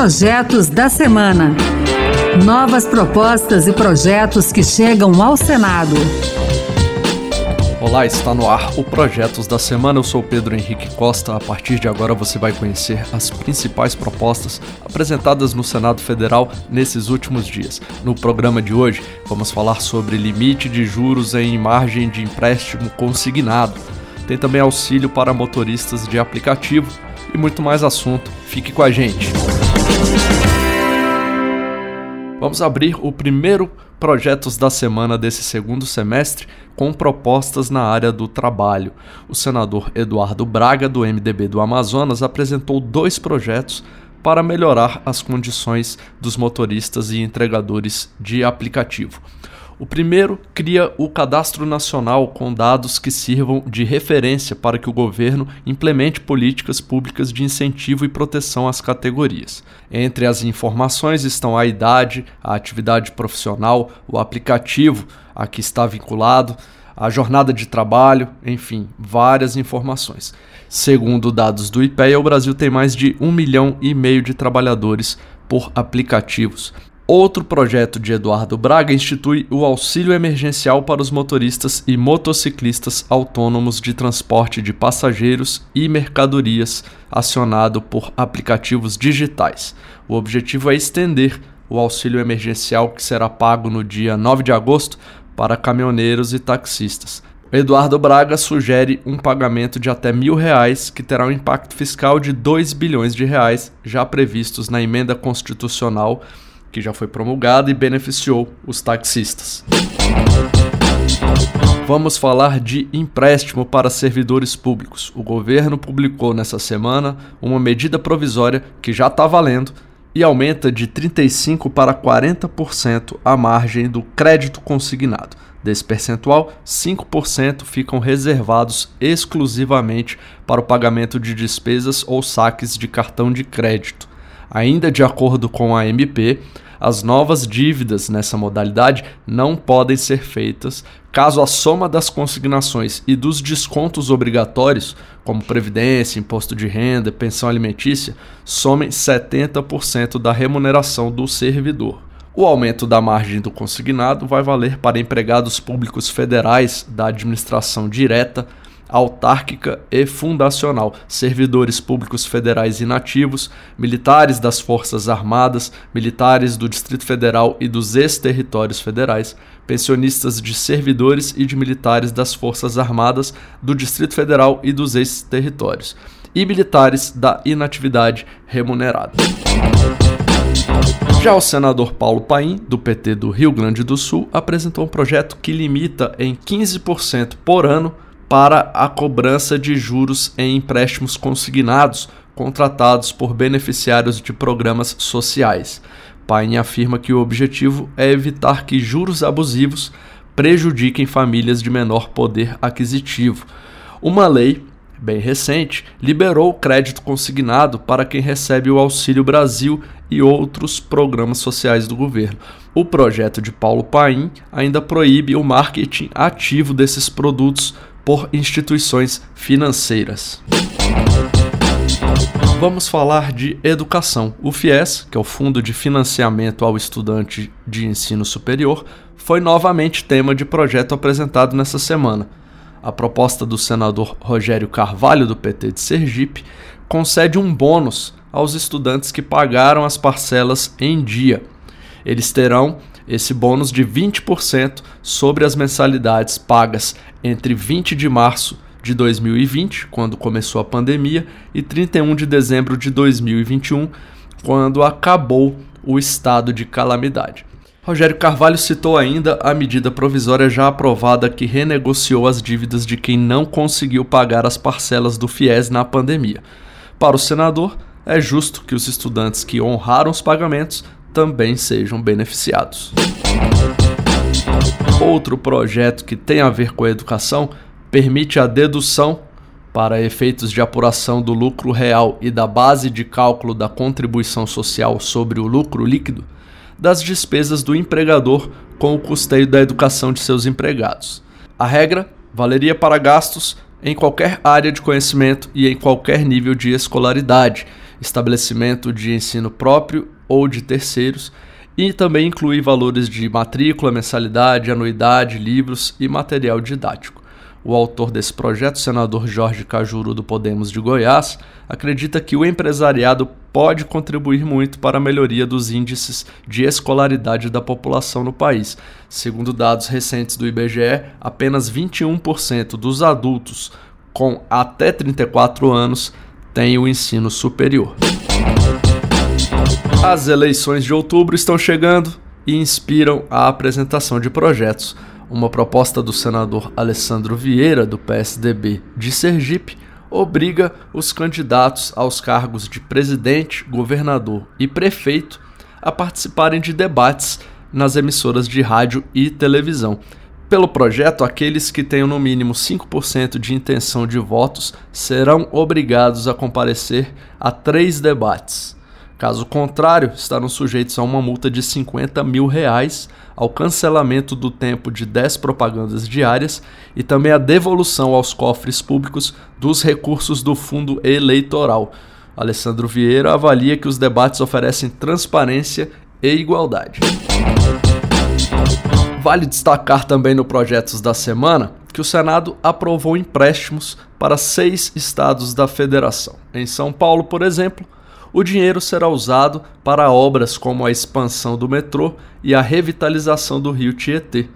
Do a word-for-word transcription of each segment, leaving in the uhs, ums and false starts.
Projetos da Semana. Novas propostas e projetos que chegam ao Senado. Olá, está no ar o Projetos da Semana. Eu sou Pedro Henrique Costa. A partir de agora você vai conhecer as principais propostas apresentadas no Senado Federal nesses últimos dias. No programa de hoje, vamos falar sobre limite de juros em margem de empréstimo consignado. Tem também auxílio para motoristas de aplicativo e muito mais assunto. Fique com a gente. Vamos abrir o primeiro Projetos da Semana desse segundo semestre com propostas na área do trabalho. O senador Eduardo Braga, do M D B do Amazonas, apresentou dois projetos para melhorar as condições dos motoristas e entregadores de aplicativo. O primeiro cria o Cadastro Nacional com dados que sirvam de referência para que o governo implemente políticas públicas de incentivo e proteção às categorias. Entre as informações estão a idade, a atividade profissional, o aplicativo a que está vinculado, a jornada de trabalho, enfim, várias informações. Segundo dados do IPEA, o Brasil tem mais de um milhão e meio de trabalhadores por aplicativos. Outro projeto de Eduardo Braga institui o auxílio emergencial para os motoristas e motociclistas autônomos de transporte de passageiros e mercadorias acionado por aplicativos digitais. O objetivo é estender o auxílio emergencial que será pago no dia nove de agosto para caminhoneiros e taxistas. Eduardo Braga sugere um pagamento de até mil reais, que terá um impacto fiscal de dois bilhões de reais, já previstos na emenda constitucional que já foi promulgada e beneficiou os taxistas. Vamos falar de empréstimo para servidores públicos. O governo publicou nessa semana uma medida provisória que já está valendo e aumenta de trinta e cinco por cento para quarenta por cento a margem do crédito consignado. Desse percentual, cinco por cento ficam reservados exclusivamente para o pagamento de despesas ou saques de cartão de crédito. Ainda de acordo com a M P, as novas dívidas nessa modalidade não podem ser feitas caso a soma das consignações e dos descontos obrigatórios, como previdência, imposto de renda, pensão alimentícia, somem setenta por cento da remuneração do servidor. O aumento da margem do consignado vai valer para empregados públicos federais da administração direta, autárquica e fundacional, servidores públicos federais inativos, militares das Forças Armadas, militares do Distrito Federal e dos ex-territórios federais, pensionistas de servidores e de militares das Forças Armadas, do Distrito Federal e dos ex-territórios, e militares da inatividade remunerada. Já o senador Paulo Paim, do P T do Rio Grande do Sul, apresentou um projeto que limita em quinze por cento por ano para a cobrança de juros em empréstimos consignados contratados por beneficiários de programas sociais. Paim afirma que o objetivo é evitar que juros abusivos prejudiquem famílias de menor poder aquisitivo. Uma lei bem recente liberou o crédito consignado para quem recebe o Auxílio Brasil e outros programas sociais do governo. O projeto de Paulo Paim ainda proíbe o marketing ativo desses produtos por instituições financeiras. Vamos falar de educação. O FIES, que é o Fundo de Financiamento ao Estudante de Ensino Superior, foi novamente tema de projeto apresentado nessa semana. A proposta do senador Rogério Carvalho, do P T de Sergipe, concede um bônus aos estudantes que pagaram as parcelas em dia. Eles terão esse bônus de vinte por cento sobre as mensalidades pagas entre vinte de março de dois mil e vinte, quando começou a pandemia, e trinta e um de dezembro de dois mil e vinte e um, quando acabou o estado de calamidade. Rogério Carvalho citou ainda a medida provisória já aprovada que renegociou as dívidas de quem não conseguiu pagar as parcelas do FIES na pandemia. Para o senador, é justo que os estudantes que honraram os pagamentos também sejam beneficiados. Outro projeto que tem a ver com a educação permite a dedução para efeitos de apuração do lucro real e da base de cálculo da contribuição social sobre o lucro líquido das despesas do empregador com o custeio da educação de seus empregados. A regra valeria para gastos em qualquer área de conhecimento e em qualquer nível de escolaridade, estabelecimento de ensino próprio ou de terceiros, e também inclui valores de matrícula, mensalidade, anuidade, livros e material didático. O autor desse projeto, o senador Jorge Cajuru, do Podemos de Goiás, acredita que o empresariado pode contribuir muito para a melhoria dos índices de escolaridade da população no país. Segundo dados recentes do I B G E, apenas vinte e um por cento dos adultos com até trinta e quatro anos têm o ensino superior. As eleições de outubro estão chegando e inspiram a apresentação de projetos. Uma proposta do senador Alessandro Vieira, do P S D B de Sergipe, obriga os candidatos aos cargos de presidente, governador e prefeito a participarem de debates nas emissoras de rádio e televisão. Pelo projeto, aqueles que tenham no mínimo cinco por cento de intenção de votos serão obrigados a comparecer a três debates. Caso contrário, estarão sujeitos a uma multa de cinquenta mil reais, ao cancelamento do tempo de dez propagandas diárias e também a devolução aos cofres públicos dos recursos do fundo eleitoral. Alessandro Vieira avalia que os debates oferecem transparência e igualdade. Vale destacar também no Projetos da Semana que o Senado aprovou empréstimos para seis estados da federação. Em São Paulo, por exemplo, o dinheiro será usado para obras como a expansão do metrô e a revitalização do rio Tietê.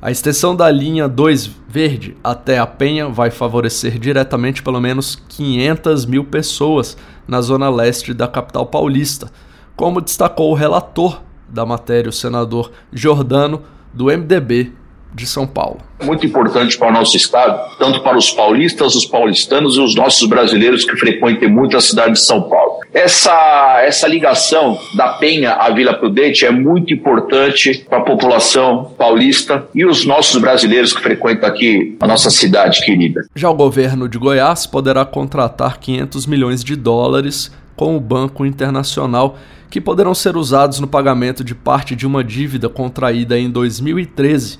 A extensão da linha dois Verde até a Penha vai favorecer diretamente pelo menos quinhentas mil pessoas na zona leste da capital paulista, como destacou o relator da matéria, o senador Jordano, do M D B de São Paulo. Muito importante para o nosso estado, tanto para os paulistas, os paulistanos e os nossos brasileiros que frequentem muito a cidade de São Paulo. Essa, essa ligação da Penha à Vila Prudente é muito importante para a população paulista e os nossos brasileiros que frequentam aqui a nossa cidade querida. Já o governo de Goiás poderá contratar quinhentos milhões de dólares com o Banco Internacional, que poderão ser usados no pagamento de parte de uma dívida contraída em dois mil e treze,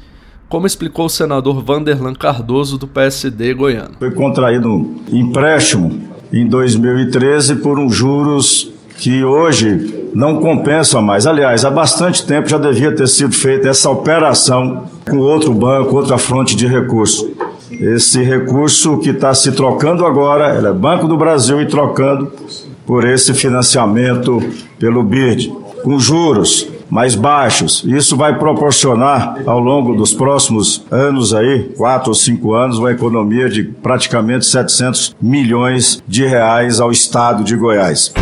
como explicou o senador Vanderlan Cardoso, do P S D goiano. Foi contraído um empréstimo em dois mil e treze por uns juros que hoje não compensam mais. Aliás, há bastante tempo já devia ter sido feita essa operação com outro banco, outra fonte de recurso. Esse recurso que está se trocando agora, ele é Banco do Brasil e trocando por esse financiamento pelo B I R D, com juros mais baixos. Isso vai proporcionar, ao longo dos próximos anos aí, quatro ou cinco anos, uma economia de praticamente setecentos milhões de reais ao estado de Goiás.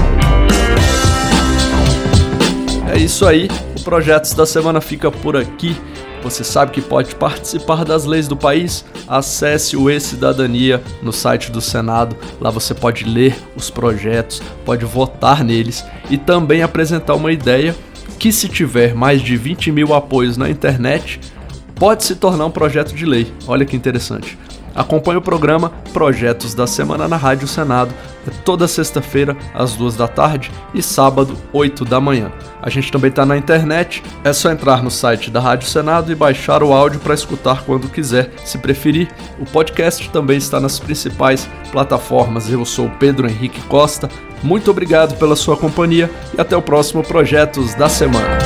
É isso aí, o Projetos da Semana fica por aqui. Você sabe que pode participar das leis do país? Acesse o E-Cidadania no site do Senado. Lá você pode ler os projetos, pode votar neles e também apresentar uma ideia que, se tiver mais de vinte mil apoios na internet, pode se tornar um projeto de lei. Olha que interessante. Acompanhe o programa Projetos da Semana na Rádio Senado, é toda sexta-feira, às duas da tarde e sábado, oito da manhã. A gente também está na internet, é só entrar no site da Rádio Senado e baixar o áudio para escutar quando quiser, se preferir. O podcast também está nas principais plataformas. Eu sou o Pedro Henrique Costa, muito obrigado pela sua companhia e até o próximo Projetos da Semana.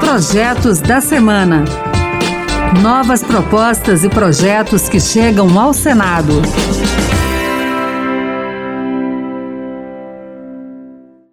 Projetos da Semana. Novas propostas e projetos que chegam ao Senado.